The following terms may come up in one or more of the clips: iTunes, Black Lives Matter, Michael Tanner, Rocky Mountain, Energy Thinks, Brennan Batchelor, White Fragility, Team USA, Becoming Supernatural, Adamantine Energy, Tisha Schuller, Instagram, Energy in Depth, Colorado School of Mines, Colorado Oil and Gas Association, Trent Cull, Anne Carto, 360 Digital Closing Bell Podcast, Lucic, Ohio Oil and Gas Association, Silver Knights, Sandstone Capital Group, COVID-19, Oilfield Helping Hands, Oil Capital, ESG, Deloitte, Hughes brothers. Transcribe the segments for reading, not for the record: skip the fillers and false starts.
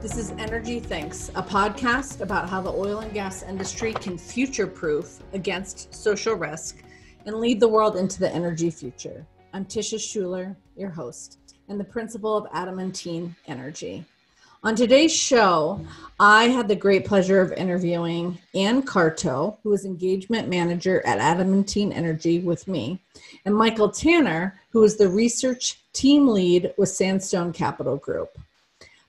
This is Energy Thinks, a podcast about how the oil and gas industry can future-proof against social risk and lead the world into the energy future. I'm Tisha Schuller, your host, and the principal of Adamantine Energy. On today's show, I had the great pleasure of interviewing Anne Carto, who is engagement manager at Adamantine Energy with me, and Michael Tanner, who is the research team lead with Sandstone Capital Group.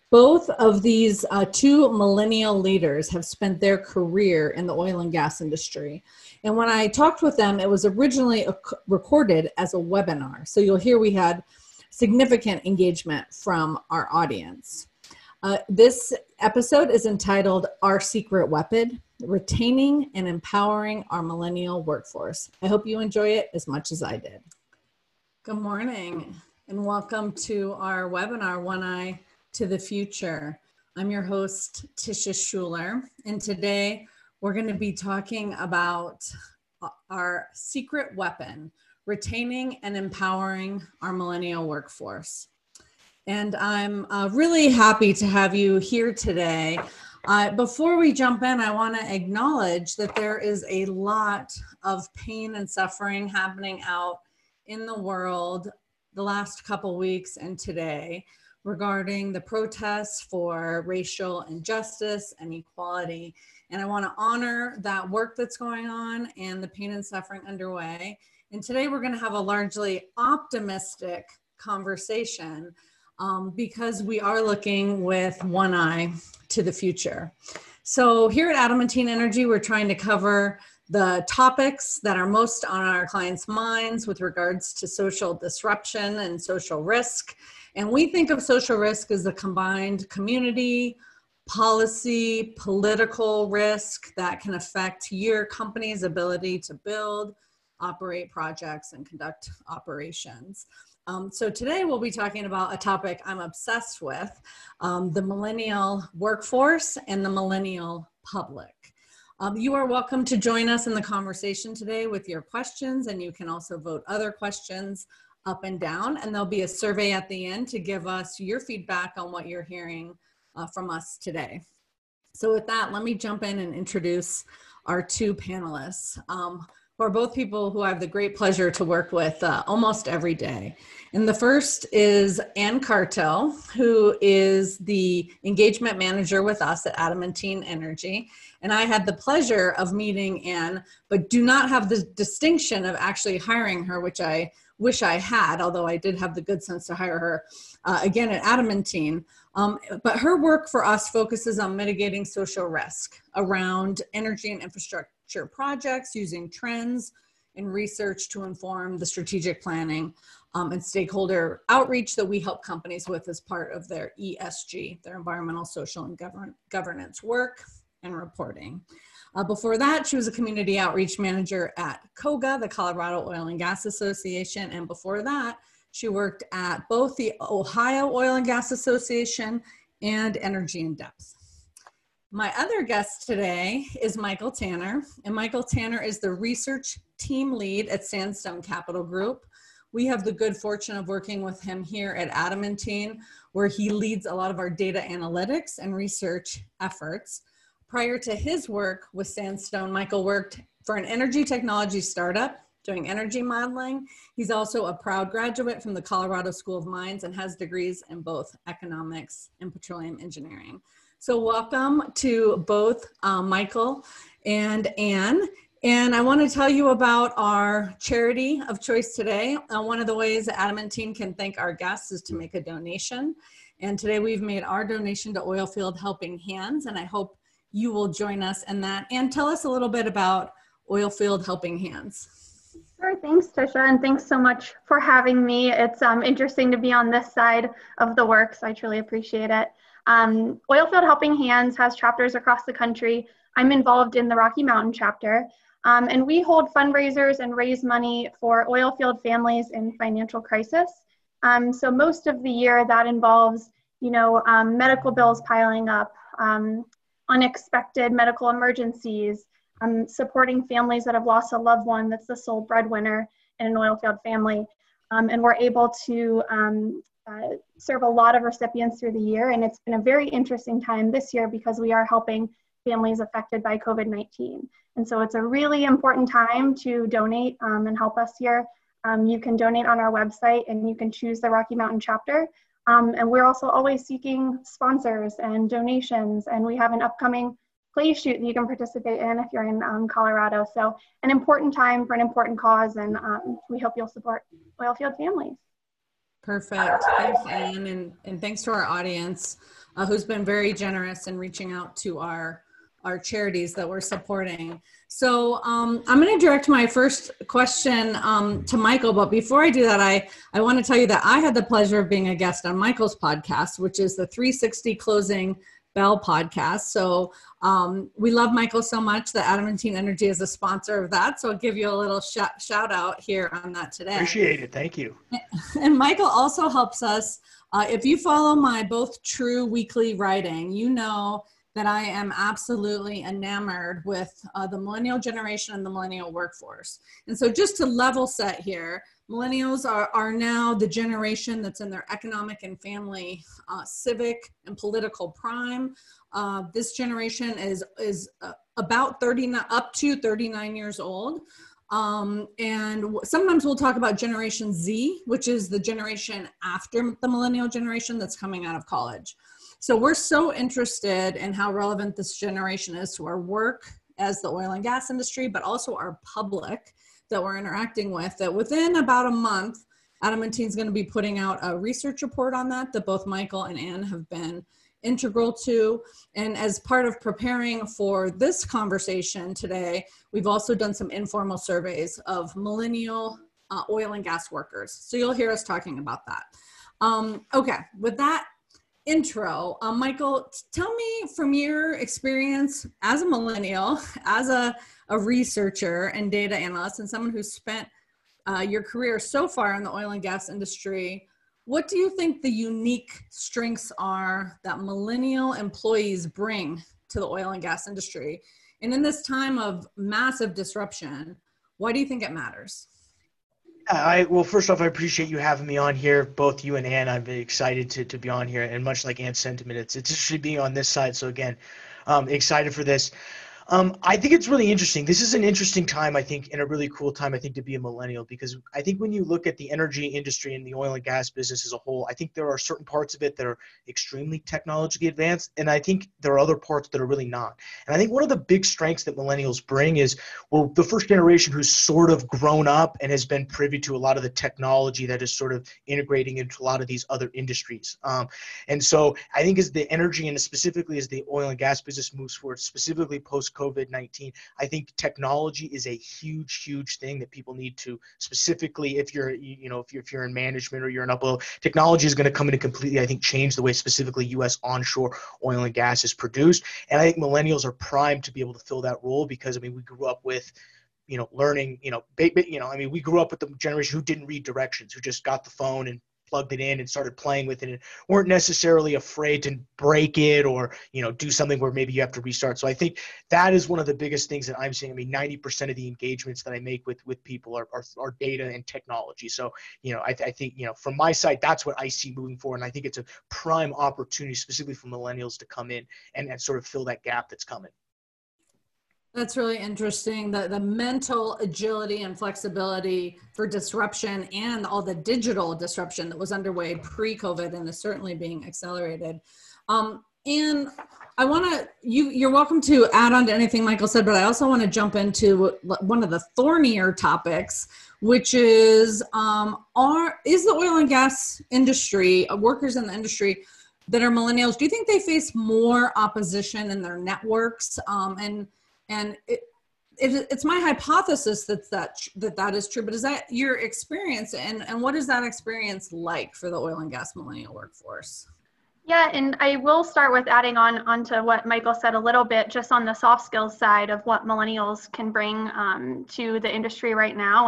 Both of these two millennial leaders have spent their career in the oil and gas industry. And when I talked with them, it was originally recorded as a webinar. So you'll hear we had significant engagement from our audience. This episode is entitled Our Secret Weapon, Retaining and Empowering Our Millennial Workforce. I hope you enjoy it as much as I did. Good morning and welcome to our webinar, One Eye to the Future. I'm your host, Tisha Schuller, and today we're going to be talking about our secret weapon, retaining and empowering our millennial workforce. And I'm really happy to have you here today. Before we jump in, I want to acknowledge that there is a lot of pain and suffering happening out in the world the last couple weeks and today, regarding the protests for racial injustice and equality. And I want to honor that work that's going on and the pain and suffering underway. And today we're going to have a largely optimistic conversation because we are looking with one eye to the future. So here at Adamantine Energy, we're trying to cover the topics that are most on our clients' minds with regards to social disruption and social risk. And we think of social risk as the combined community, policy, political risk that can affect your company's ability to build, operate projects, and conduct operations. So today we'll be talking about a topic I'm obsessed with, the millennial workforce and the millennial public. You are welcome to join us in the conversation today with your questions, and you can also vote other questions up and down, and there'll be a survey at the end to give us your feedback on what you're hearing from us today. So with that, let me jump in and introduce our two panelists, who are both people who I have the great pleasure to work with almost every day. And the first is Anne Carto, who is the engagement manager with us at Adamantine Energy. And I had the pleasure of meeting Anne, but do not have the distinction of actually hiring her, which I wish I had, although I did have the good sense to hire her again at Adamantine. But her work for us focuses on mitigating social risk around energy and infrastructure projects using trends and research to inform the strategic planning and stakeholder outreach that we help companies with as part of their ESG, their environmental, social, and governance work and reporting. Before that, she was a community outreach manager at COGA, the Colorado Oil and Gas Association. And before that, she worked at both the Ohio Oil and Gas Association and Energy in Depth. My other guest today is Michael Tanner. And Michael Tanner is the research team lead at Sandstone Capital Group. We have the good fortune of working with him here at Adamantine, where he leads a lot of our data analytics and research efforts. Prior to his work with Sandstone, Michael worked for an energy technology startup doing energy modeling. He's also a proud graduate from the Colorado School of Mines and has degrees in both economics and petroleum engineering. So welcome to both Michael and Anne. And I want to tell you about our charity of choice today. One of the ways Adamantine can thank our guests is to make a donation. And today we've made our donation to Oilfield Helping Hands, and I hope you will join us in that. And tell us a little bit about Oilfield Helping Hands. Sure, thanks Tisha, and thanks so much for having me. It's interesting to be on this side of the work, so I truly appreciate it. Oilfield Helping Hands has chapters across the country. I'm involved in the Rocky Mountain chapter, and we hold fundraisers and raise money for oilfield families in financial crisis. So most of the year that involves, medical bills piling up, unexpected medical emergencies, supporting families that have lost a loved one that's the sole breadwinner in an oil field family. And we're able to serve a lot of recipients through the year. And it's been a very interesting time this year because we are helping families affected by COVID-19. And so it's a really important time to donate and help us here. You can donate on our website and you can choose the Rocky Mountain chapter. And we're also always seeking sponsors and donations. And we have an upcoming play shoot that you can participate in if you're in Colorado. So an important time for an important cause, and we hope you'll support oilfield families. Perfect. Thanks, Anne, and thanks to our audience who's been very generous in reaching out to our charities that we're supporting. So I'm going to direct my first question to Michael, but before I do that, I want to tell you that I had the pleasure of being a guest on Michael's podcast, which is the 360 Closing Bell Podcast. So we love Michael so much that Adamantine Energy is a sponsor of that. So I'll give you a little shout out here on that today. Appreciate it. Thank you. And Michael also helps us. If you follow my both true weekly writing, you know that I am absolutely enamored with the millennial generation and the millennial workforce. And so just to level set here, millennials are now the generation that's in their economic and family, civic and political prime. This generation is about 39, up to 39 years old. And sometimes we'll talk about Generation Z, which is the generation after the millennial generation that's coming out of college. So we're so interested in how relevant this generation is to our work as the oil and gas industry, but also our public that we're interacting with, that within about a month, Adamantine's going to be putting out a research report on that both Michael and Anne have been integral to. And as part of preparing for this conversation today, we've also done some informal surveys of millennial oil and gas workers. So you'll hear us talking about that. Okay, with that intro, Michael, tell me from your experience as a millennial, as a researcher and data analyst, and someone who's spent your career so far in the oil and gas industry, what do you think the unique strengths are that millennial employees bring to the oil and gas industry? And in this time of massive disruption, why do you think it matters? Well, first off, I appreciate you having me on here. Both you and Anne, I'm very excited to be on here. And much like Anne's sentiment, it's interesting being on this side. So again, excited for this. I think it's really interesting. This is an interesting time, I think, and a really cool time, I think, to be a millennial, because I think when you look at the energy industry and the oil and gas business as a whole, I think there are certain parts of it that are extremely technologically advanced, and I think there are other parts that are really not. And I think one of the big strengths that millennials bring is we're the first generation who's sort of grown up and has been privy to a lot of the technology that is sort of integrating into a lot of these other industries. And so I think as the energy, and specifically as the oil and gas business moves forward, specifically post COVID-19, I think technology is a huge, huge thing that people need to, specifically if you're, if you're in management or you're in upload, technology is going to come in and completely, I think, change the way specifically U.S. onshore oil and gas is produced. And I think millennials are primed to be able to fill that role because, I mean, we grew up with learning, I mean, we grew up with the generation who didn't read directions, who just got the phone and plugged it in and started playing with it and weren't necessarily afraid to break it or, do something where maybe you have to restart. So I think that is one of the biggest things that I'm seeing. I mean, 90% of the engagements that I make with people are data and technology. So, I think, from my side, that's what I see moving forward. And I think it's a prime opportunity specifically for millennials to come in and sort of fill that gap that's coming. That's really interesting, the mental agility and flexibility for disruption and all the digital disruption that was underway pre-COVID and is certainly being accelerated. And I want to, you're welcome to add on to anything Michael said, but I also want to jump into one of the thornier topics, which is, is the oil and gas industry, workers in the industry that are millennials, do you think they face more opposition in their networks? And it's my hypothesis that is true, but is that your experience and what is that experience like for the oil and gas millennial workforce? Yeah, and I will start with adding onto what Michael said a little bit, just on the soft skills side of what millennials can bring to the industry right now.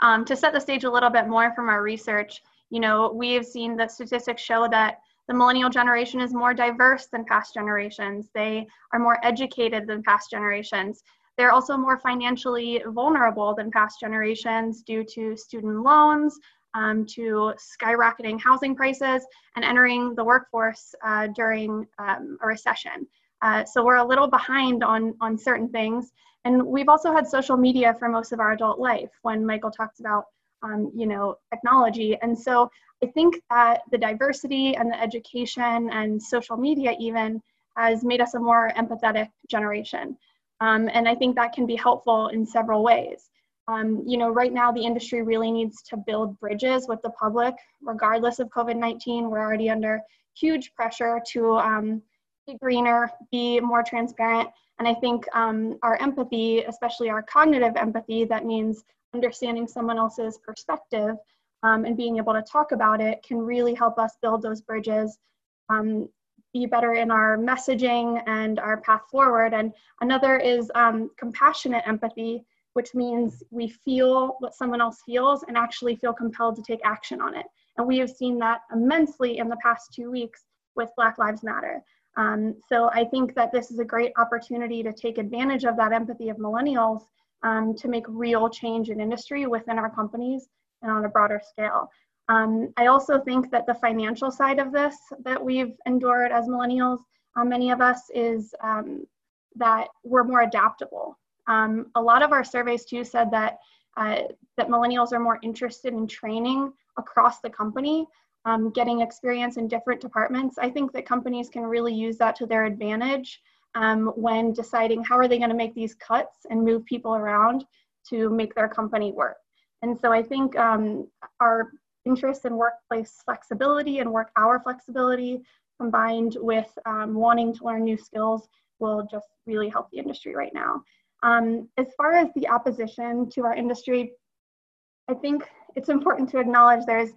And to set the stage a little bit more from our research, we have seen that statistics show that the millennial generation is more diverse than past generations. They are more educated than past generations. They're also more financially vulnerable than past generations due to student loans, to skyrocketing housing prices, and entering the workforce during a recession. So we're a little behind on certain things. And we've also had social media for most of our adult life when Michael talks about, technology. And so I think that the diversity and the education and social media even has made us a more empathetic generation. And I think that can be helpful in several ways. Right now the industry really needs to build bridges with the public, regardless of COVID-19. We're already under huge pressure to be greener, be more transparent. And I think our empathy, especially our cognitive empathy, that means understanding someone else's perspective and being able to talk about it, can really help us build those bridges, be better in our messaging and our path forward. And another is compassionate empathy, which means we feel what someone else feels and actually feel compelled to take action on it. And we have seen that immensely in the past 2 weeks with Black Lives Matter. So I think that this is a great opportunity to take advantage of that empathy of millennials to make real change in industry within our companies and on a broader scale. I also think that the financial side of this that we've endured as millennials, many of us, is that we're more adaptable. A lot of our surveys too said that that millennials are more interested in training across the company, getting experience in different departments. I think that companies can really use that to their advantage when deciding how are they going to make these cuts and move people around to make their company work. And so I think our interest in workplace flexibility and work hour flexibility combined with wanting to learn new skills will just really help the industry right now. As far as the opposition to our industry, I think it's important to acknowledge there's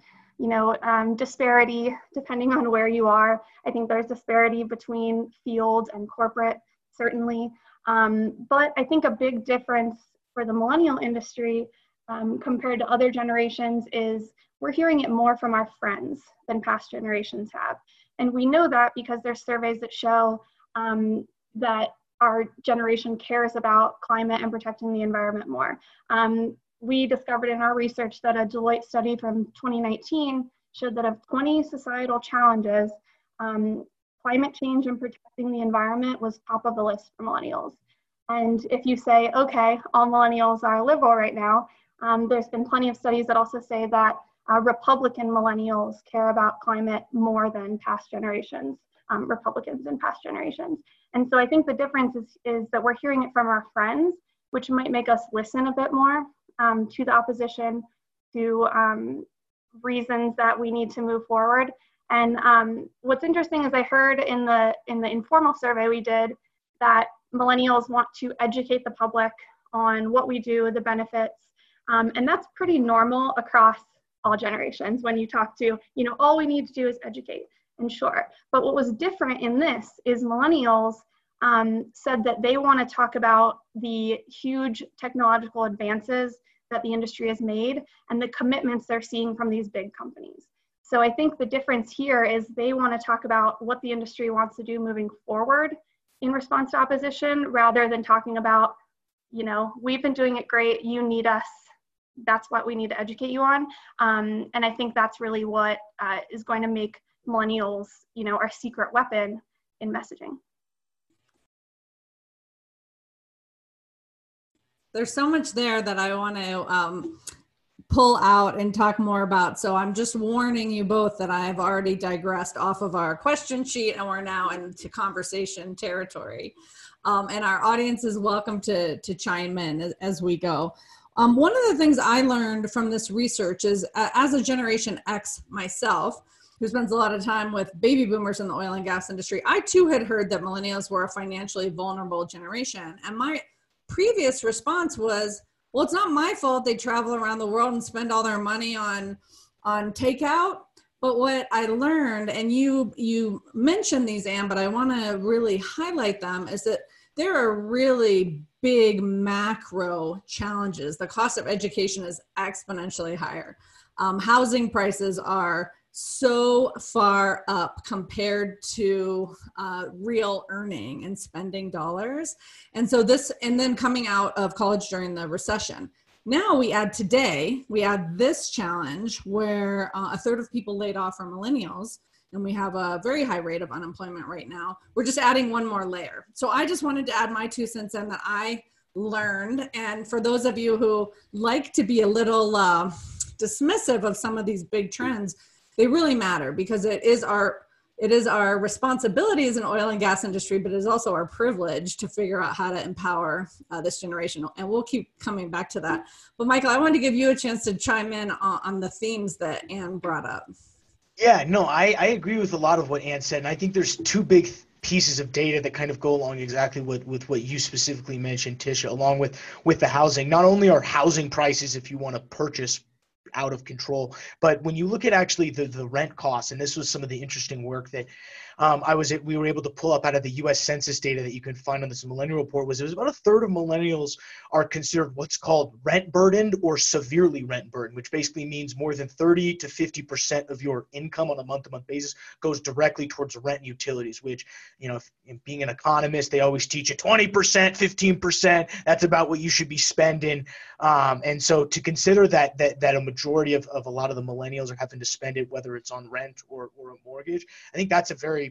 disparity depending on where you are. I think there's disparity between field and corporate, certainly. But I think a big difference for the millennial industry compared to other generations is we're hearing it more from our friends than past generations have. And we know that because there's surveys that show that our generation cares about climate and protecting the environment more. We discovered in our research that a Deloitte study from 2019 showed that of 20 societal challenges, climate change and protecting the environment was top of the list for millennials. And if you say, okay, all millennials are liberal right now, there's been plenty of studies that also say that Republican millennials care about climate more than past generations, Republicans in past generations. And so I think the difference is that we're hearing it from our friends, which might make us listen a bit more to the opposition, to reasons that we need to move forward. And what's interesting is I heard in the informal survey we did that millennials want to educate the public on what we do, the benefits, and that's pretty normal across all generations. When you talk to, all we need to do is educate, and sure. But what was different in this is millennials said that they want to talk about the huge technological advances that the industry has made and the commitments they're seeing from these big companies. So I think the difference here is they want to talk about what the industry wants to do moving forward in response to opposition, rather than talking about, we've been doing it great, you need us, that's what we need to educate you on. And I think that's really what is going to make millennials, our secret weapon in messaging. There's so much there that I want to pull out and talk more about. So I'm just warning you both that I've already digressed off of our question sheet and we're now into conversation territory. And our audience is welcome to chime in as we go. One of the things I learned from this research is as a Generation X myself, who spends a lot of time with baby boomers in the oil and gas industry, I too had heard that millennials were a financially vulnerable generation. And my previous response was, well, it's not my fault they travel around the world and spend all their money on takeout. But what I learned, and you mentioned these, Anne, but I want to really highlight them, is that there are really big macro challenges. The cost of education is exponentially higher. Housing prices are so far up compared to real earning and spending dollars. And so this, and then coming out of college during the recession. Now we add today, we add this challenge where a third of people laid off are millennials, and we have a very high rate of unemployment right now. We're just adding one more layer. So I just wanted to add my 2 cents in that I learned. And for those of you who like to be a little dismissive of some of these big trends, they really matter, because it is our responsibility as an oil and gas industry, but it is also our privilege to figure out how to empower this generation. And we'll keep coming back to that. But Michael, I wanted to give you a chance to chime in on the themes that Anne brought up. Yeah, no, I agree with a lot of what Anne said. And I think there's two big pieces of data that kind of go along exactly with what you specifically mentioned, Tisha, along with the housing. Not only are housing prices, if you want to purchase, out of control, but when you look at actually the rent costs, and this was some of the interesting work that we were able to pull up out of the U.S. Census data that you can find on this millennial report, was about a third of millennials are considered what's called rent burdened or severely rent burdened, which basically means more than 30 to 50% of your income on a month-to-month basis goes directly towards rent and utilities, which, you know, if being an economist, they always teach you 20%, 15%, that's about what you should be spending. And so to consider that a majority of a lot of the millennials are having to spend it, whether it's on rent or a mortgage, I think that's a very,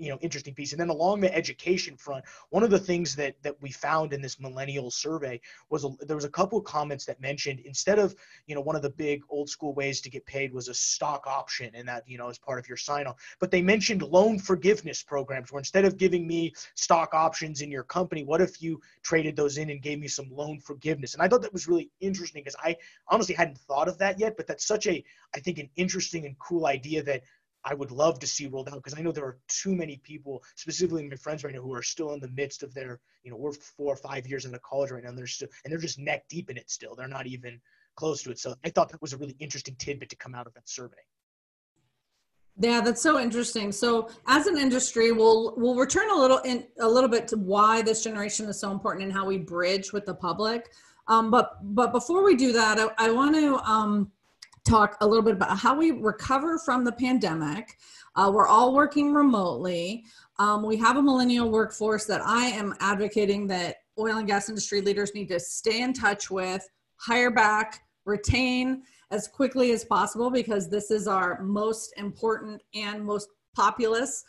you know, interesting piece. And then along the education front, one of the things that we found in this millennial survey was there was a couple of comments that mentioned, instead of, you know, one of the big old school ways to get paid was a stock option, and that, you know, as part of your sign-on, but they mentioned loan forgiveness programs, where instead of giving me stock options in your company, what if you traded those in and gave me some loan forgiveness? And I thought that was really interesting, because I honestly hadn't thought of that yet, but that's such a, I think, an interesting and cool idea that I would love to see rolled out, because I know there are too many people, specifically my friends right now, who are still in the midst of their, you know, we're 4 or 5 years into college right now, and they're just neck deep in it still. They're not even close to it. So I thought that was a really interesting tidbit to come out of that survey. Yeah, that's so interesting. So as an industry, we'll return a little bit to why this generation is so important and how we bridge with the public. But before we do that, I want to talk a little bit about how we recover from the pandemic. We're all working remotely. We have a millennial workforce that I am advocating that oil and gas industry leaders need to stay in touch with, hire back, retain as quickly as possible, because this is our most important and most populous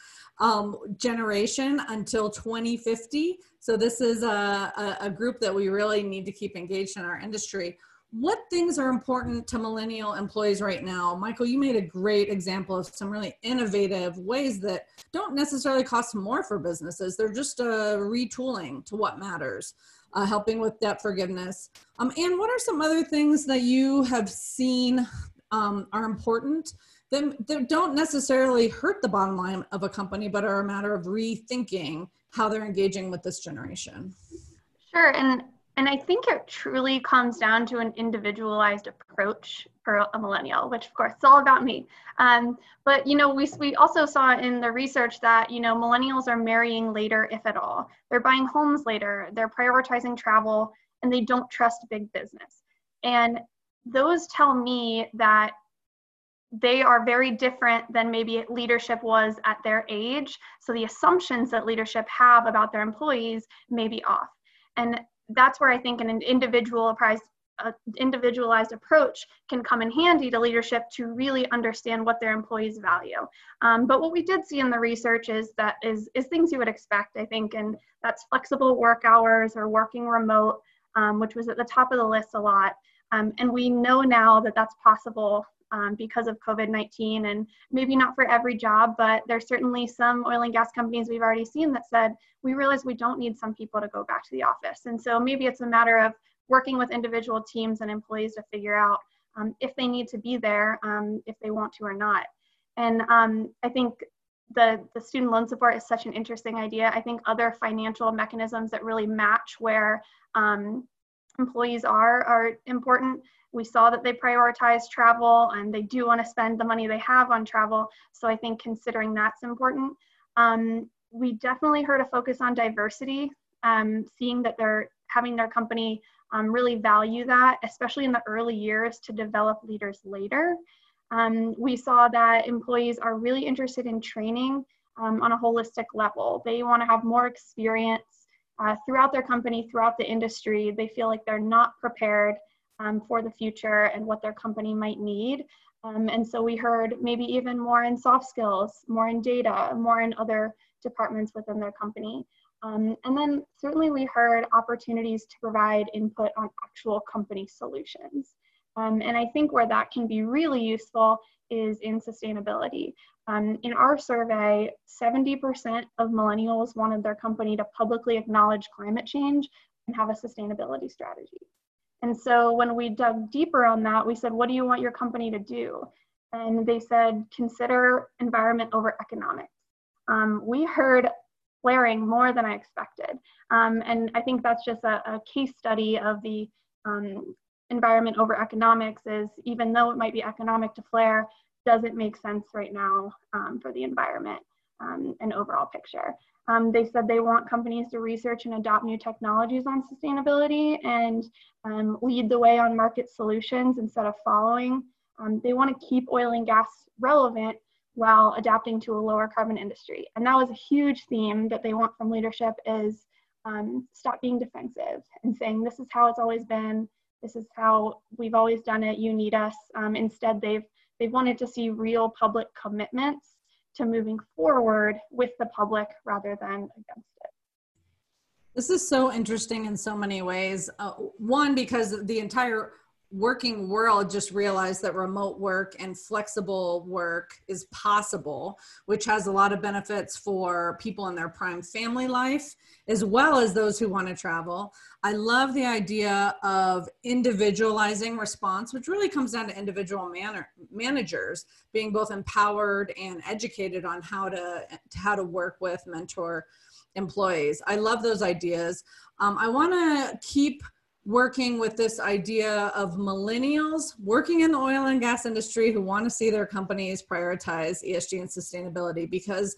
generation until 2050. So this is a group that we really need to keep engaged in our industry. What things are important to millennial employees right now? Michael, you made a great example of some really innovative ways that don't necessarily cost more for businesses. They're just retooling to what matters, helping with debt forgiveness. And what are some other things that you have seen are important that don't necessarily hurt the bottom line of a company, but are a matter of rethinking how they're engaging with this generation? Sure. And I think it truly comes down to an individualized approach for a millennial, which of course is all about me. But, you know, we also saw in the research that, you know, millennials are marrying later, if at all. They're buying homes later, they're prioritizing travel, and they don't trust big business. And those tell me that they are very different than maybe leadership was at their age. So the assumptions that leadership have about their employees may be off. And that's where I think an individualized approach can come in handy to leadership to really understand what their employees value. But what we did see in the research is things you would expect, I think, and that's flexible work hours or working remote, which was at the top of the list a lot. And we know now that that's possible because of COVID-19, and maybe not for every job, but there's certainly some oil and gas companies we've already seen that said, we realize we don't need some people to go back to the office. And so maybe it's a matter of working with individual teams and employees to figure out if they need to be there, if they want to or not. And I think the student loan support is such an interesting idea. I think other financial mechanisms that really match where employees are important. We saw that they prioritize travel, and they do want to spend the money they have on travel. So I think considering that's important. We definitely heard a focus on diversity, seeing that they're having their company really value that, especially in the early years, to develop leaders later. We saw that employees are really interested in training on a holistic level. They want to have more experience throughout their company, throughout the industry. They feel like they're not prepared for the future and what their company might need. And so we heard maybe even more in soft skills, more in data, more in other departments within their company. And then certainly we heard opportunities to provide input on actual company solutions. And I think where that can be really useful is in sustainability. In our survey, 70% of millennials wanted their company to publicly acknowledge climate change and have a sustainability strategy. And so when we dug deeper on that, we said, what do you want your company to do? And they said, consider environment over economics. We heard flaring more than I expected. And I think that's just a case study of the environment over economics is, even though it might be economic to flare, does it make sense right now for the environment and overall picture? They said they want companies to research and adopt new technologies on sustainability and lead the way on market solutions instead of following. They want to keep oil and gas relevant while adapting to a lower carbon industry. And that was a huge theme that they want from leadership is stop being defensive and saying, this is how it's always been. This is how we've always done it. You need us. Instead, they've wanted to see real public commitments to moving forward with the public rather than against it. This is so interesting in so many ways. One, because the entire working world just realized that remote work and flexible work is possible, which has a lot of benefits for people in their prime family life, as well as those who want to travel. I love the idea of individualizing response, which really comes down to individual managers being both empowered and educated on how to work with, mentor employees. I love those ideas. I want to keep working with this idea of millennials working in the oil and gas industry who want to see their companies prioritize ESG and sustainability, because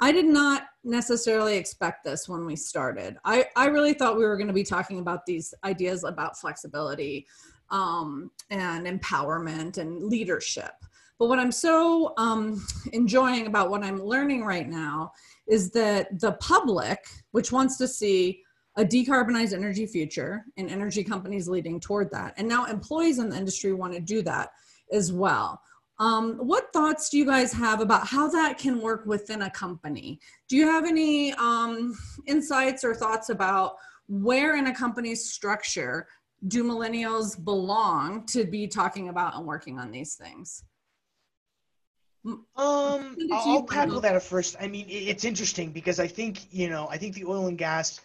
I did not necessarily expect this when we started. I really thought we were going to be talking about these ideas about flexibility and empowerment and leadership. But what I'm so enjoying about what I'm learning right now is that the public, which wants to see a decarbonized energy future and energy companies leading toward that. And now employees in the industry want to do that as well. What thoughts do you guys have about how that can work within a company? Do you have any insights or thoughts about where in a company's structure do millennials belong to be talking about and working on these things? I'll tackle that at first. I mean, it's interesting because I think the oil and gas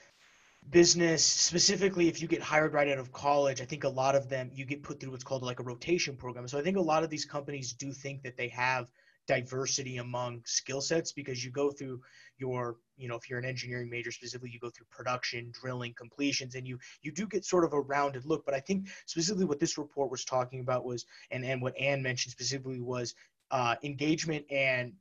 business, specifically if you get hired right out of college, I think a lot of them, you get put through what's called like a rotation program. So I think a lot of these companies do think that they have diversity among skill sets because you go through your, if you're an engineering major specifically, you go through production, drilling, completions, and you do get sort of a rounded look. But I think specifically what this report was talking about was, and what Anne mentioned specifically was engagement and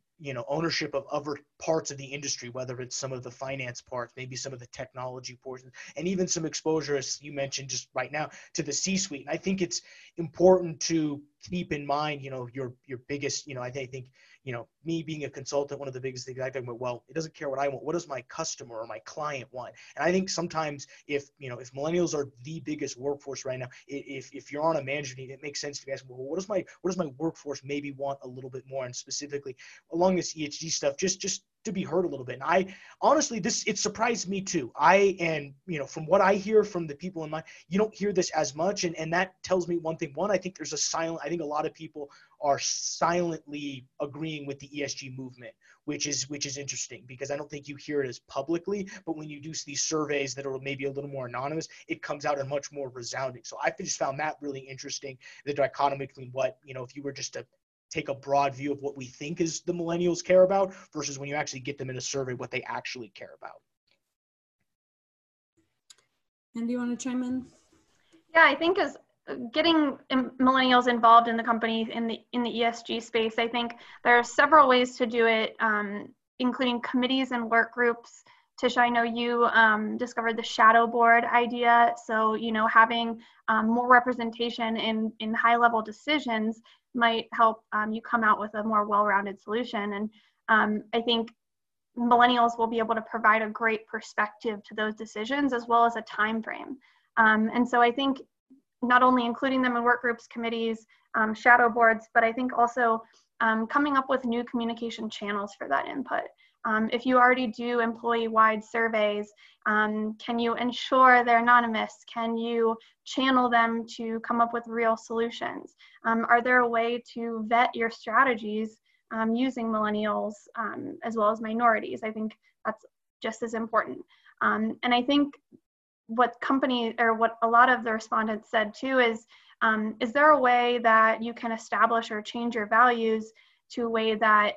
ownership of other parts of the industry, whether it's some of the finance parts, maybe some of the technology portions, and even some exposure, as you mentioned just right now, to the C-suite. I think it's important to keep in mind, your biggest, I think, me being a consultant, one of the biggest things I think about, well, it doesn't care what I want. What does my customer or my client want? And I think sometimes if millennials are the biggest workforce right now, if you're on a management team, it makes sense to ask, well, what does my workforce maybe want a little bit more? And specifically along this ESG stuff, just to be heard a little bit. And I honestly, it surprised me too. From what I hear from the people in my, you don't hear this as much. And that tells me one thing. One, I think there's I think a lot of people are silently agreeing with the ESG movement, which is interesting because I don't think you hear it as publicly, but when you do these surveys that are maybe a little more anonymous, it comes out and much more resounding. So I just found that really interesting, the dichotomy between what, if you were just to take a broad view of what we think is the millennials care about versus when you actually get them in a survey, what they actually care about. And do you want to chime in? Yeah, I think as getting millennials involved in the company in the ESG space, I think there are several ways to do it, including committees and work groups Tisha, I know you discovered the shadow board idea. So, you know, having more representation in high level decisions might help you come out with a more well-rounded solution. And I think millennials will be able to provide a great perspective to those decisions as well as a time frame. And so I think not only including them in work groups, committees, shadow boards, but I think also coming up with new communication channels for that input. If you already do employee-wide surveys, can you ensure they're anonymous? Can you channel them to come up with real solutions? Are there a way to vet your strategies using millennials as well as minorities? I think that's just as important. And I think what company or what a lot of the respondents said too is there a way that you can establish or change your values to a way that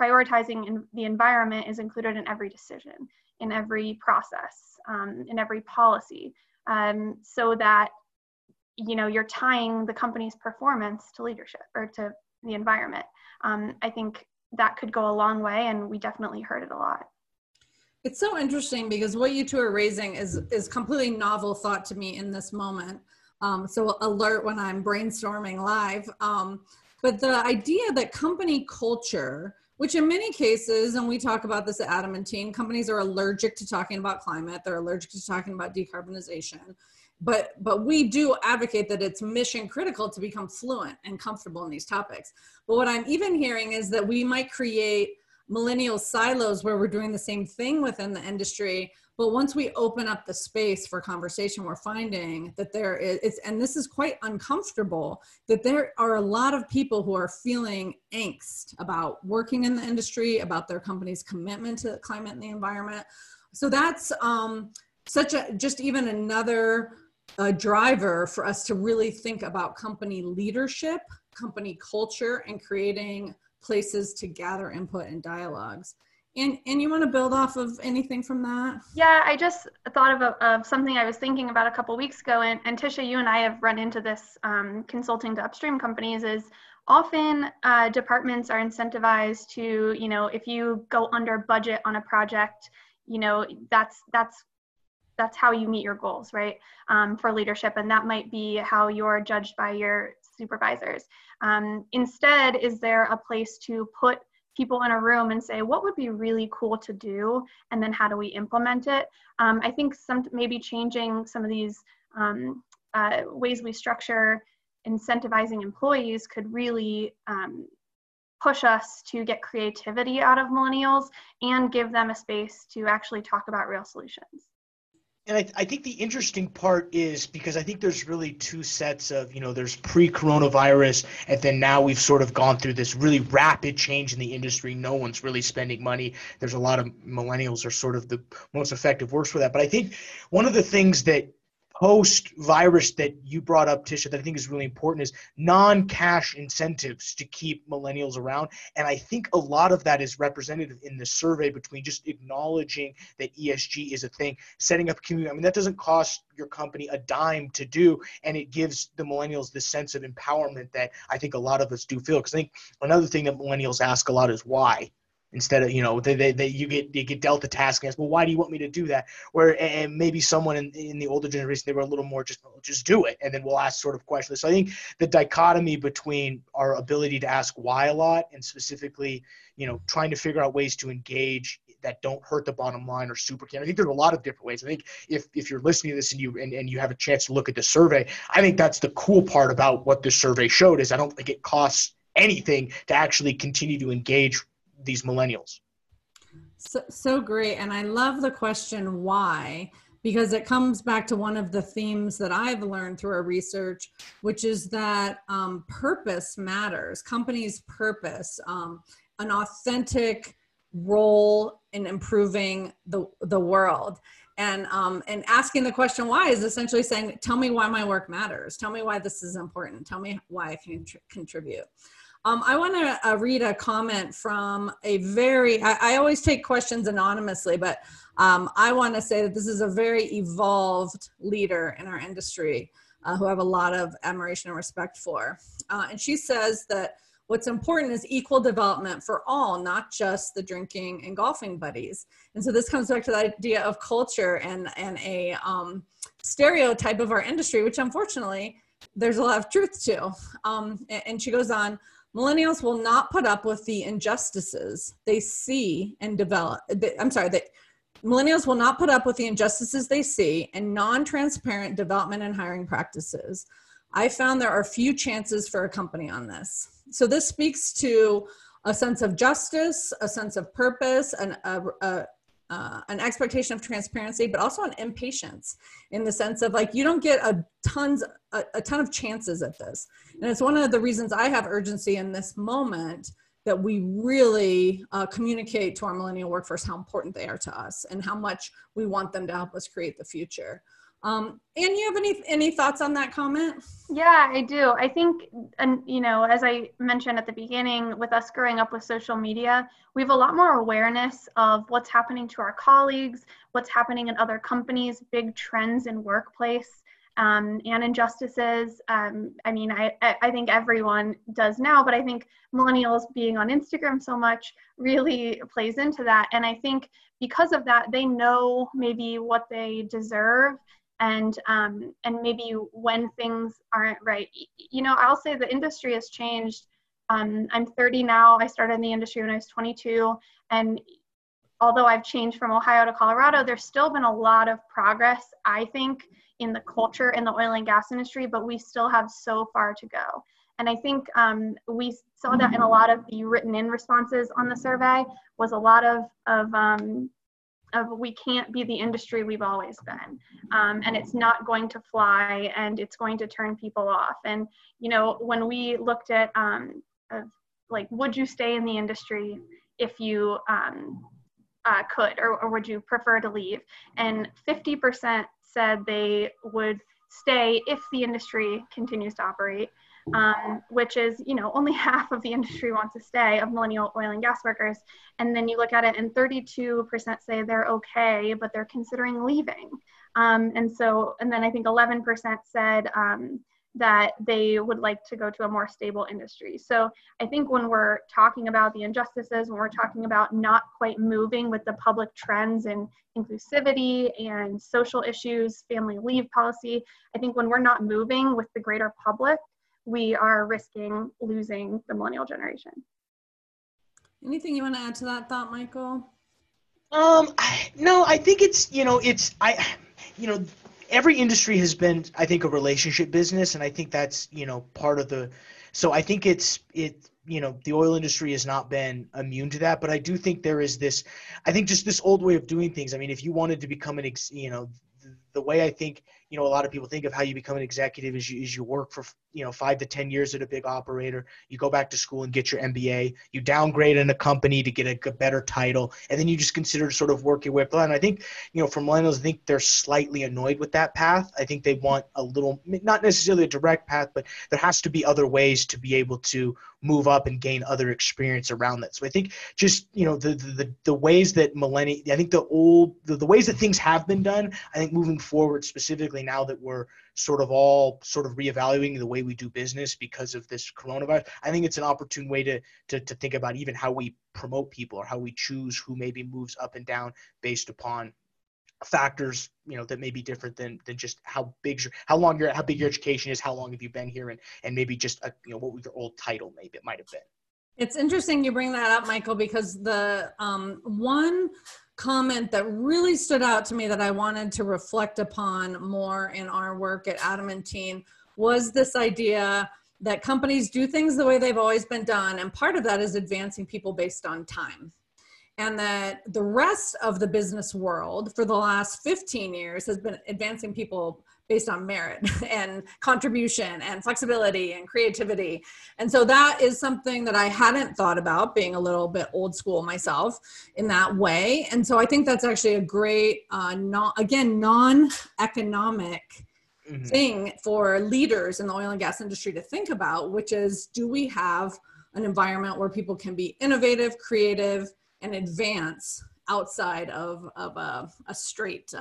prioritizing the environment is included in every decision, in every process, in every policy, so that, you know, you're tying the company's performance to leadership or to the environment. I think that could go a long way, and we definitely heard it a lot. It's so interesting because what you two are raising is completely novel thought to me in this moment. So alert when I'm brainstorming live. But the idea that company culture, which in many cases, and we talk about this at Adamantine, companies are allergic to talking about climate. They're allergic to talking about decarbonization. But we do advocate that it's mission critical to become fluent and comfortable in these topics. But what I'm even hearing is that we might create millennial silos where we're doing the same thing within the industry. But once we open up the space for conversation, we're finding that there is, and this is quite uncomfortable, that there are a lot of people who are feeling angst about working in the industry, about their company's commitment to the climate and the environment. So that's such a, just even another driver for us to really think about company leadership, company culture, and creating places to gather input and dialogues. And you want to build off of anything from that? Yeah, I just thought of something I was thinking about a couple weeks ago. And Tisha, you and I have run into this consulting to upstream companies is often departments are incentivized to, you know, if you go under budget on a project, you know, that's how you meet your goals, right? For leadership. And that might be how you're judged by your supervisors. Instead, is there a place to put people in a room and say, what would be really cool to do? And then how do we implement it? I think maybe changing some of these ways we structure incentivizing employees could really push us to get creativity out of millennials and give them a space to actually talk about real solutions. And I think the interesting part is, because I think there's really two sets of, you know, there's pre-coronavirus, and then now we've sort of gone through this really rapid change in the industry. No one's really spending money. There's a lot of millennials are sort of the most effective works for that. But I think one of the things that post-virus that you brought up, Tisha, that I think is really important is non-cash incentives to keep millennials around. And I think a lot of that is representative in the survey between just acknowledging that ESG is a thing, setting up community. I mean, that doesn't cost your company a dime to do, and it gives the millennials this sense of empowerment that I think a lot of us do feel. Because I think another thing that millennials ask a lot is why. Instead of, you know, you get dealt a task and ask, well, why do you want me to do that? Where and maybe someone in the older generation, they were a little more just do it, and then we'll ask sort of questions. So I think the dichotomy between our ability to ask why a lot and specifically, you know, trying to figure out ways to engage that don't hurt the bottom line or I think there's a lot of different ways. I think if you're listening to this and you have a chance to look at the survey, I think that's the cool part about what this survey showed is I don't think it costs anything to actually continue to engage these millennials. So great. And I love the question, why, because it comes back to one of the themes that I've learned through our research, which is that purpose matters, companies' purpose, an authentic role in improving the world. And asking the question, why, is essentially saying, tell me why my work matters. Tell me why this is important. Tell me why I can contribute. I want to read a comment from a very, I always take questions anonymously, but I want to say that this is a very evolved leader in our industry who I have a lot of admiration and respect for. And she says that What's important is equal development for all, not just the drinking and golfing buddies. And so this comes back to the idea of culture and a stereotype of our industry, which unfortunately there's a lot of truth to. And she goes on, millennials will not put up with the injustices they see and develop. Millennials will not put up with the injustices they see and non-transparent development and hiring practices. I found there are few chances for a company on this. So this speaks to a sense of justice, a sense of purpose, an expectation of transparency, but also an impatience in the sense of like, you don't get a ton of chances at this. And it's one of the reasons I have urgency in this moment that we really communicate to our millennial workforce how important they are to us and how much we want them to help us create the future. Anne, you have any thoughts on that comment? Yeah, I do. I think, and you know, as I mentioned at the beginning, with us growing up with social media, we have a lot more awareness of what's happening to our colleagues, what's happening in other companies, big trends in workplace and injustices. I mean, I think everyone does now, but I think millennials being on Instagram so much really plays into that. And I think because of that, they know maybe what they deserve. And maybe when things aren't right, you know, I'll say the industry has changed. I'm 30 now. I started in the industry when I was 22. And although I've changed from Ohio to Colorado, there's still been a lot of progress, I think, in the culture in the oil and gas industry, but we still have so far to go. And I think we saw that in a lot of the written in responses on the survey was a lot of we can't be the industry we've always been. And it's not going to fly and it's going to turn people off. And, you know, when we looked at like, would you stay in the industry if you could, or would you prefer to leave? And 50% said they would stay if the industry continues to operate, which is, you know, only half of the industry wants to stay of millennial oil and gas workers. And then you look at it and 32% say they're okay, but they're considering leaving. And then I think 11% said that they would like to go to a more stable industry. So I think when we're talking about the injustices, when we're talking about not quite moving with the public trends in inclusivity and social issues, family leave policy, I think when we're not moving with the greater public, we are risking losing the millennial generation. Anything you want to add to that thought, Michael? No, I think it's, you know, every industry has been, I think, a relationship business. And I think that's, you know, part of the, so I think you know, the oil industry has not been immune to that, but I do think there is this, I think just this old way of doing things. I mean, if you wanted to become the way I think, you know, a lot of people think of how you become an executive is you work for, you know, 5 to 10 years at a big operator, you go back to school and get your MBA, you downgrade in a company to get a better title, and then you just consider sort of working with. And I think, you know, for millennials, I think they're slightly annoyed with that path. I think they want a little, not necessarily a direct path, but there has to be other ways to be able to move up and gain other experience around that. So I think just, you know, the ways that millennials, I think the ways that things have been done, I think moving forward specifically now that we're sort of all sort of reevaluating the way we do business because of this coronavirus, I think it's an opportune way to think about even how we promote people or how we choose who maybe moves up and down based upon factors, you know, that may be different than just how big your education is, how long have you been here, and maybe just you know, what your old title maybe it might have been. It's interesting you bring that up, Michael, because the one comment that really stood out to me that I wanted to reflect upon more in our work at Adamantine was this idea that companies do things the way they've always been done, and part of that is advancing people based on time. And that the rest of the business world for the last 15 years has been advancing people based on merit and contribution and flexibility and creativity. And so that is something that I hadn't thought about, being a little bit old school myself in that way. And so I think that's actually a great, non-economic thing for leaders in the oil and gas industry to think about, which is, do we have an environment where people can be innovative, creative, and advance outside of a straight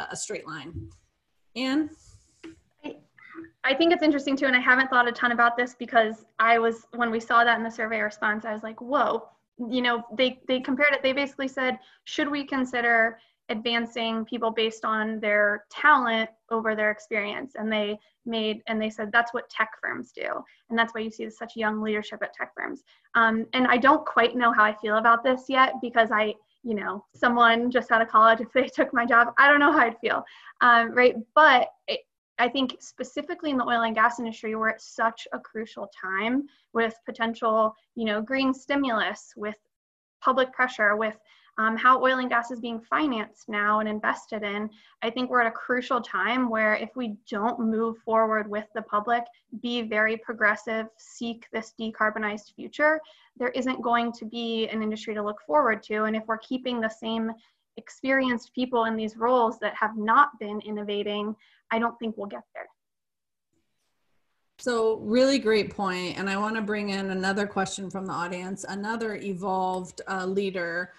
line? Anne? I think it's interesting too, and I haven't thought a ton about this because I was, when we saw that in the survey response, I was like, whoa, you know, they compared it. They basically said, should we consider advancing people based on their talent over their experience? And they said, that's what tech firms do. And that's why you see such young leadership at tech firms. And I don't quite know how I feel about this yet, because someone just out of college, if they took my job, I don't know how I'd feel, right? But I think specifically in the oil and gas industry, we're at such a crucial time with potential, green stimulus, with public pressure, with how oil and gas is being financed now and invested in. I think we're at a crucial time where if we don't move forward with the public, be very progressive, seek this decarbonized future, there isn't going to be an industry to look forward to. And if we're keeping the same experienced people in these roles that have not been innovating, I don't think we'll get there. So really great point. And I want to bring in another question from the audience, another evolved leader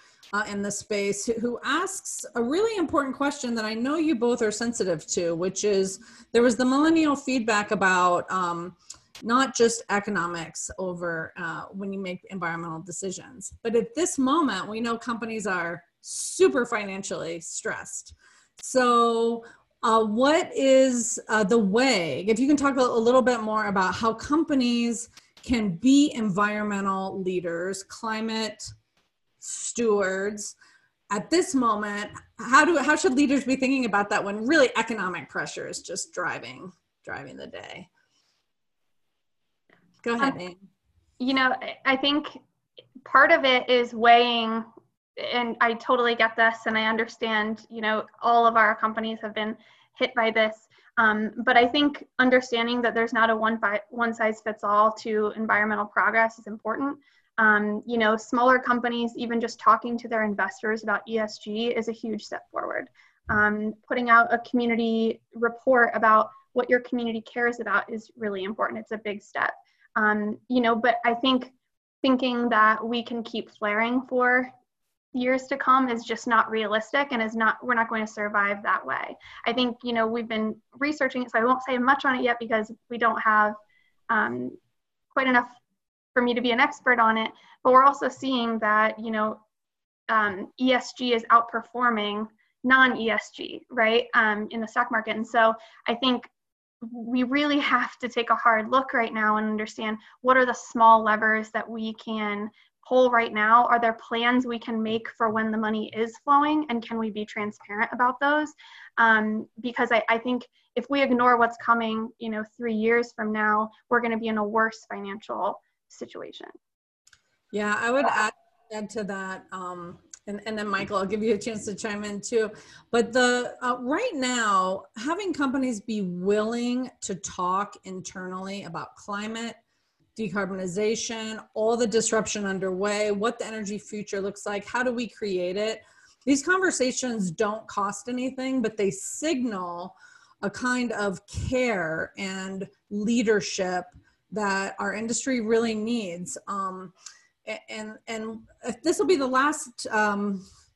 in the space who asks a really important question that I know you both are sensitive to, which is there was the millennial feedback about not just economics over when you make environmental decisions. But at this moment, we know companies are super financially stressed. So what is the way, if you can talk a little bit more about how companies can be environmental leaders, climate stewards at this moment, how should leaders be thinking about that when really economic pressure is just driving the day? Go ahead, Anne. I think part of it is weighing. And I totally get this, and I understand, all of our companies have been hit by this. But I think understanding that there's not a one size fits all to environmental progress is important. Smaller companies, even just talking to their investors about ESG is a huge step forward. Putting out a community report about what your community cares about is really important. It's a big step. But I think thinking that we can keep flaring for years to come is just not realistic, and we're not going to survive that way. I think, we've been researching it, so I won't say much on it yet because we don't have quite enough for me to be an expert on it, but we're also seeing that, ESG is outperforming non-ESG, right, in the stock market. And so I think we really have to take a hard look right now and understand what are the small levers that we can pull right now. Are there plans we can make for when the money is flowing, and can we be transparent about those? Because I think if we ignore what's coming, 3 years from now, we're going to be in a worse financial situation. Yeah, I would add to that, and then Michael, I'll give you a chance to chime in too. But right now, having companies be willing to talk internally about climate, decarbonization, all the disruption underway, what the energy future looks like, how do we create it? These conversations don't cost anything, but they signal a kind of care and leadership that our industry really needs. And this will be the last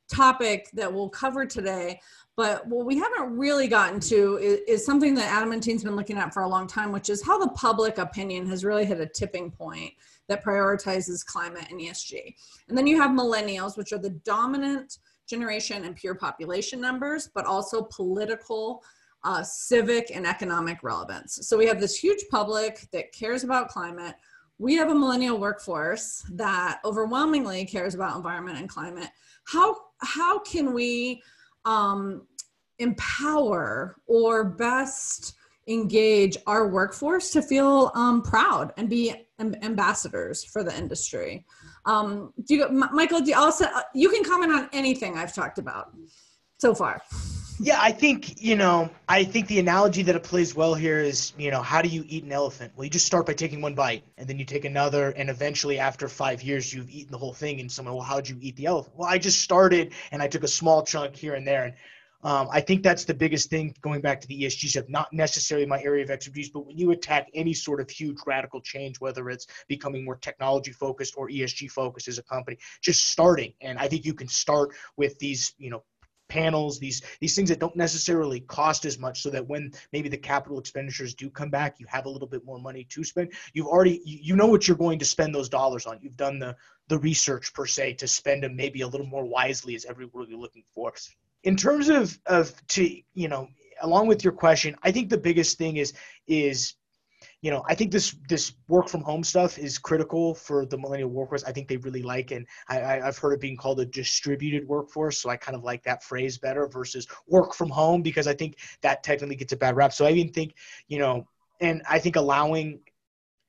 topic that we'll cover today, but what we haven't really gotten to is something that Adamantine's been looking at for a long time, which is how the public opinion has really hit a tipping point that prioritizes climate and ESG. And then you have millennials, which are the dominant generation in pure population numbers, but also political, civic, and economic relevance. So we have this huge public that cares about climate. We have a millennial workforce that overwhelmingly cares about environment and climate. How can we empower or best engage our workforce to feel proud and be ambassadors for the industry? Michael, you can comment on anything I've talked about so far. Yeah, I think the analogy that it plays well here is, how do you eat an elephant? Well, you just start by taking one bite, and then you take another, and eventually after 5 years, you've eaten the whole thing. And someone, well, how'd you eat the elephant? Well, I just started, and I took a small chunk here and there. And I think that's the biggest thing, going back to the ESG stuff, not necessarily my area of expertise, but when you attack any sort of huge radical change, whether it's becoming more technology focused or ESG focused as a company, just starting. And I think you can start with these, panels, these things that don't necessarily cost as much, so that when maybe the capital expenditures do come back, you have a little bit more money to spend. You've already, you know what you're going to spend those dollars on. You've done the research per se to spend them maybe a little more wisely is every word you're looking for. In terms along with your question, I think the biggest thing is, you know, I think this work from home stuff is critical for the millennial workforce. I think they really like, and I've heard it being called a distributed workforce. So I kind of like that phrase better versus work from home, because I think that technically gets a bad rap. So I even think, you know, and I think allowing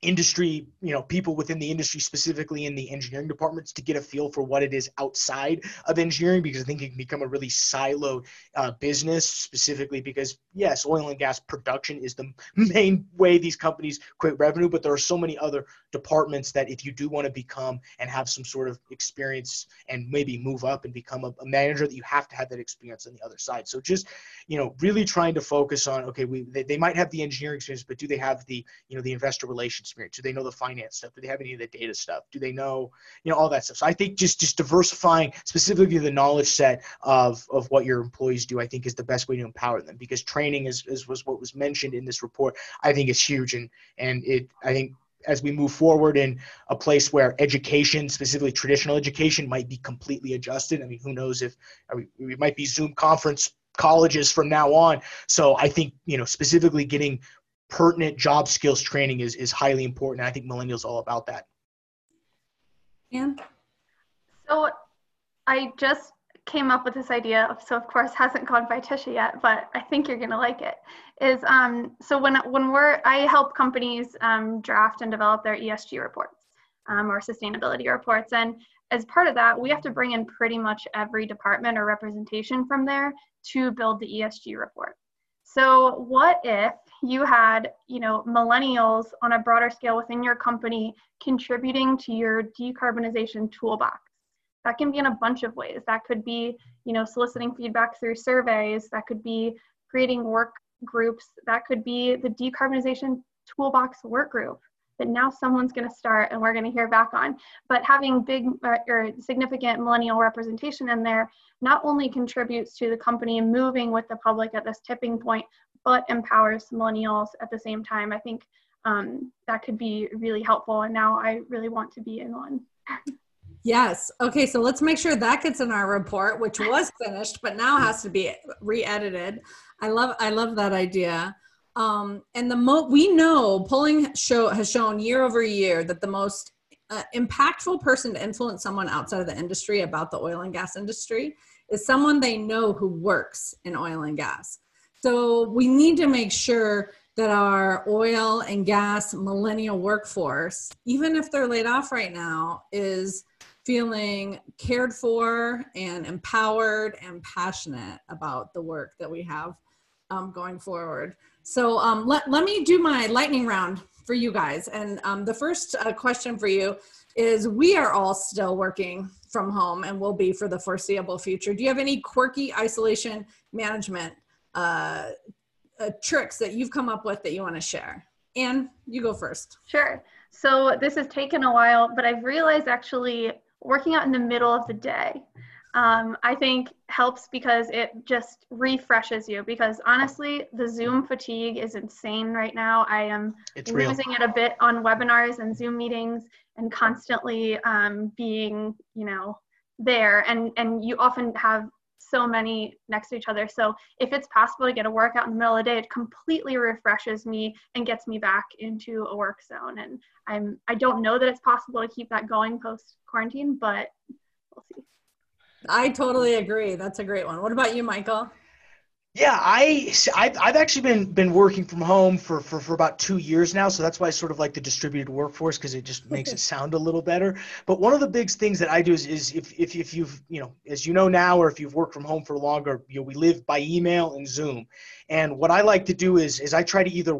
industry, you know, people within the industry, specifically in the engineering departments, to get a feel for what it is outside of engineering, because I think it can become a really siloed business, specifically because, yes, oil and gas production is the main way these companies create revenue, but there are so many other departments that if you do want to become and have some sort of experience and maybe move up and become a manager, that you have to have that experience on the other side. So just, you know, really trying to focus on, okay, they might have the engineering experience, but do they have the, you know, the investor relations? Do they know the finance stuff? Do they have any of the data stuff? Do they know, you know, all that stuff? So I think just diversifying specifically the knowledge set of what your employees do, I think is the best way to empower them, because training was what was mentioned in this report. I think it's huge. I think as we move forward in a place where education, specifically traditional education, might be completely adjusted. I mean, who knows if we might be Zoom conference colleges from now on. So I think, you know, specifically getting pertinent job skills training is highly important. I think millennials are all about that. Yeah. So I just came up with this idea of, so of course hasn't gone by Tisha yet, but I think you're going to like it, is so I help companies draft and develop their ESG reports or sustainability reports. And as part of that, we have to bring in pretty much every department or representation from there to build the ESG report. So what if you had, you know, millennials on a broader scale within your company contributing to your decarbonization toolbox? That can be in a bunch of ways. That could be, you know, soliciting feedback through surveys. That could be creating work groups. That could be the decarbonization toolbox work group that now someone's going to start and we're going to hear back on. But having big or significant millennial representation in there not only contributes to the company moving with the public at this tipping point, but empowers millennials at the same time. I think that could be really helpful. And now I really want to be in one. Yes. Okay. So let's make sure that gets in our report, which was finished, but now has to be re-edited. I love that idea. And we know polling has shown year over year that the most impactful person to influence someone outside of the industry about the oil and gas industry is someone they know who works in oil and gas. So we need to make sure that our oil and gas millennial workforce, even if they're laid off right now, is feeling cared for and empowered and passionate about the work that we have going forward. So let me do my lightning round for you guys. And the first question for you is, we are all still working from home and will be for the foreseeable future. Do you have any quirky isolation management tricks that you've come up with that you want to share? Anne, you go first. Sure. So this has taken a while, but I've realized actually working out in the middle of the day, I think helps, because it just refreshes you, because honestly, the Zoom fatigue is insane right now. I am losing it a bit on webinars and Zoom meetings and constantly being, you know, there. And you often have so many next to each other. So if it's possible to get a workout in the middle of the day, it completely refreshes me and gets me back into a work zone. And I don't know that it's possible to keep that going post quarantine, but we'll see. I totally agree. That's a great one. What about you, Michael? Yeah, I've actually been working from home for about 2 years now. So that's why I sort of like the distributed workforce, because it just makes it sound a little better. But one of the big things that I do is if you've, you know, as you know now, or if you've worked from home for longer, you know, we live by email and Zoom. And what I like to do is I try to either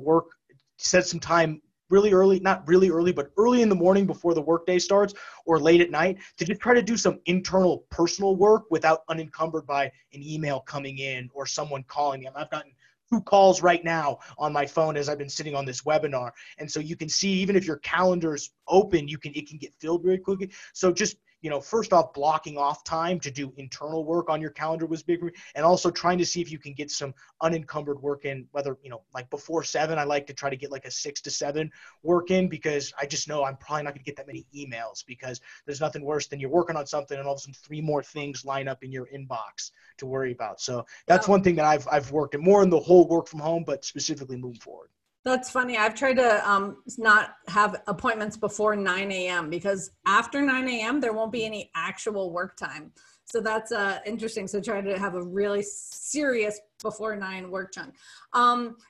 set some time really early, not really early, but early in the morning before the workday starts, or late at night, to just try to do some internal personal work without unencumbered by an email coming in or someone calling me. I've gotten 2 calls right now on my phone as I've been sitting on this webinar. And so you can see, even if your calendar's open, it can get filled really quickly. So just you know, first off, blocking off time to do internal work on your calendar was big, and also trying to see if you can get some unencumbered work in, whether, you know, like before 7, I like to try to get like a 6 to 7 work in, because I just know I'm probably not gonna get that many emails, because there's nothing worse than you're working on something and all of a sudden 3 more things line up in your inbox to worry about. So that's one thing that I've worked at more in the whole work from home, but specifically moving forward. That's funny. I've tried to not have appointments before 9 a.m. because after 9 a.m. there won't be any actual work time. So that's interesting. So try to have a really serious before 9 work chunk.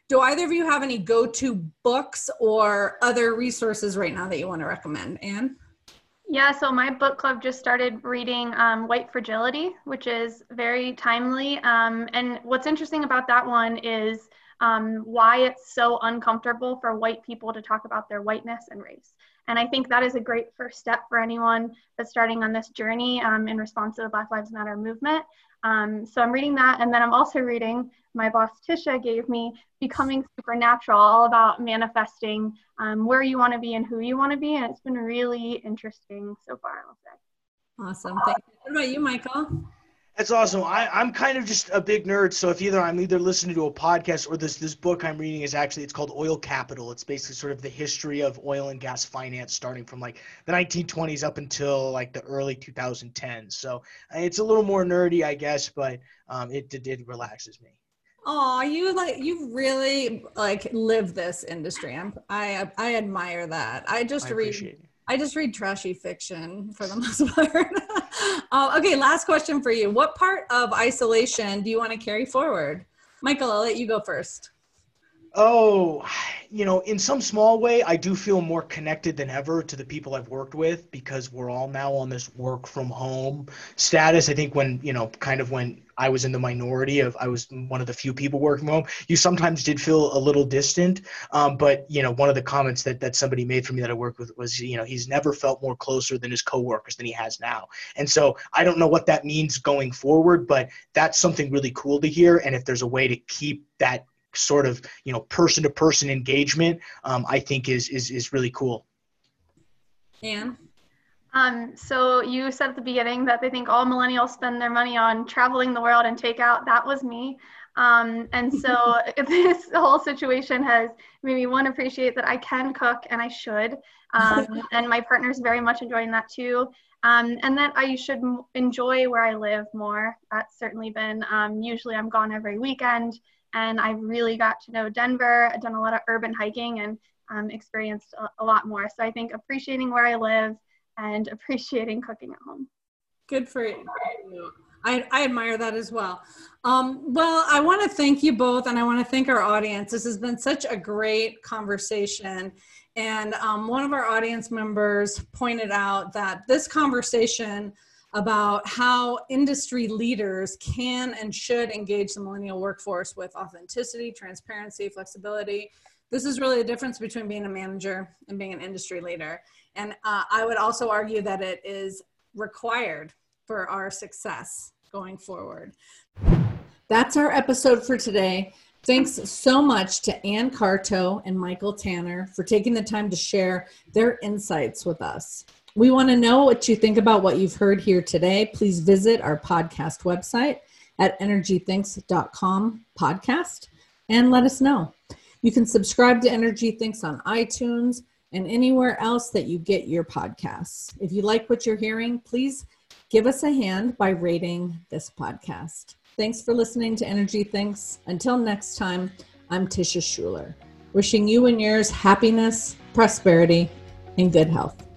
Do either of you have any go-to books or other resources right now that you want to recommend, Anne? Yeah, so my book club just started reading White Fragility, which is very timely. And what's interesting about that one is why it's so uncomfortable for white people to talk about their whiteness and race. And I think that is a great first step for anyone that's starting on this journey in response to the Black Lives Matter movement. So I'm reading that, and then I'm also reading, my boss Tisha gave me Becoming Supernatural, all about manifesting where you want to be and who you want to be, and it's been really interesting so far, I'll say. Awesome. Thank you. What about you, Michael? That's awesome. I'm kind of just a big nerd. So if I'm either listening to a podcast or this book I'm reading is actually, it's called Oil Capital. It's basically sort of the history of oil and gas finance starting from like the 1920s up until like the early 2010s. So it's a little more nerdy, I guess, but it relaxes me. Oh, you really like live this industry. I admire that. I just read trashy fiction for the most part. Okay, last question for you. What part of isolation do you want to carry forward? Michael, I'll let you go first. Oh, you know, in some small way, I do feel more connected than ever to the people I've worked with, because we're all now on this work from home status. I think when I was in the minority of, I was one of the few people working from home, you sometimes did feel a little distant. But, you know, one of the comments that somebody made for me that I worked with was, you know, he's never felt more closer than his coworkers than he has now. And so I don't know what that means going forward, but that's something really cool to hear. And if there's a way to keep that sort of, you know, person-to-person engagement, I think is really cool. Yeah. So you said at the beginning that they think all millennials spend their money on traveling the world and takeout. That was me. And so this whole situation has made me appreciate that I can cook, and I should. And my partner's very much enjoying that too. And that I should enjoy where I live more. That's certainly been, usually I'm gone every weekend. And I really got to know Denver. I've done a lot of urban hiking and experienced a lot more. So I think appreciating where I live and appreciating cooking at home. Good for you. I admire that as well. Well, I want to thank you both, and I want to thank our audience. This has been such a great conversation. And one of our audience members pointed out that this conversation about how industry leaders can and should engage the millennial workforce with authenticity, transparency, flexibility. This is really the difference between being a manager and being an industry leader. And I would also argue that it is required for our success going forward. That's our episode for today. Thanks so much to Anne Carto and Michael Tanner for taking the time to share their insights with us. We want to know what you think about what you've heard here today. Please visit our podcast website at energythinks.com/podcast and let us know. You can subscribe to Energy Thinks on iTunes and anywhere else that you get your podcasts. If you like what you're hearing, please give us a hand by rating this podcast. Thanks for listening to Energy Thinks. Until next time, I'm Tisha Schuller, wishing you and yours happiness, prosperity, and good health.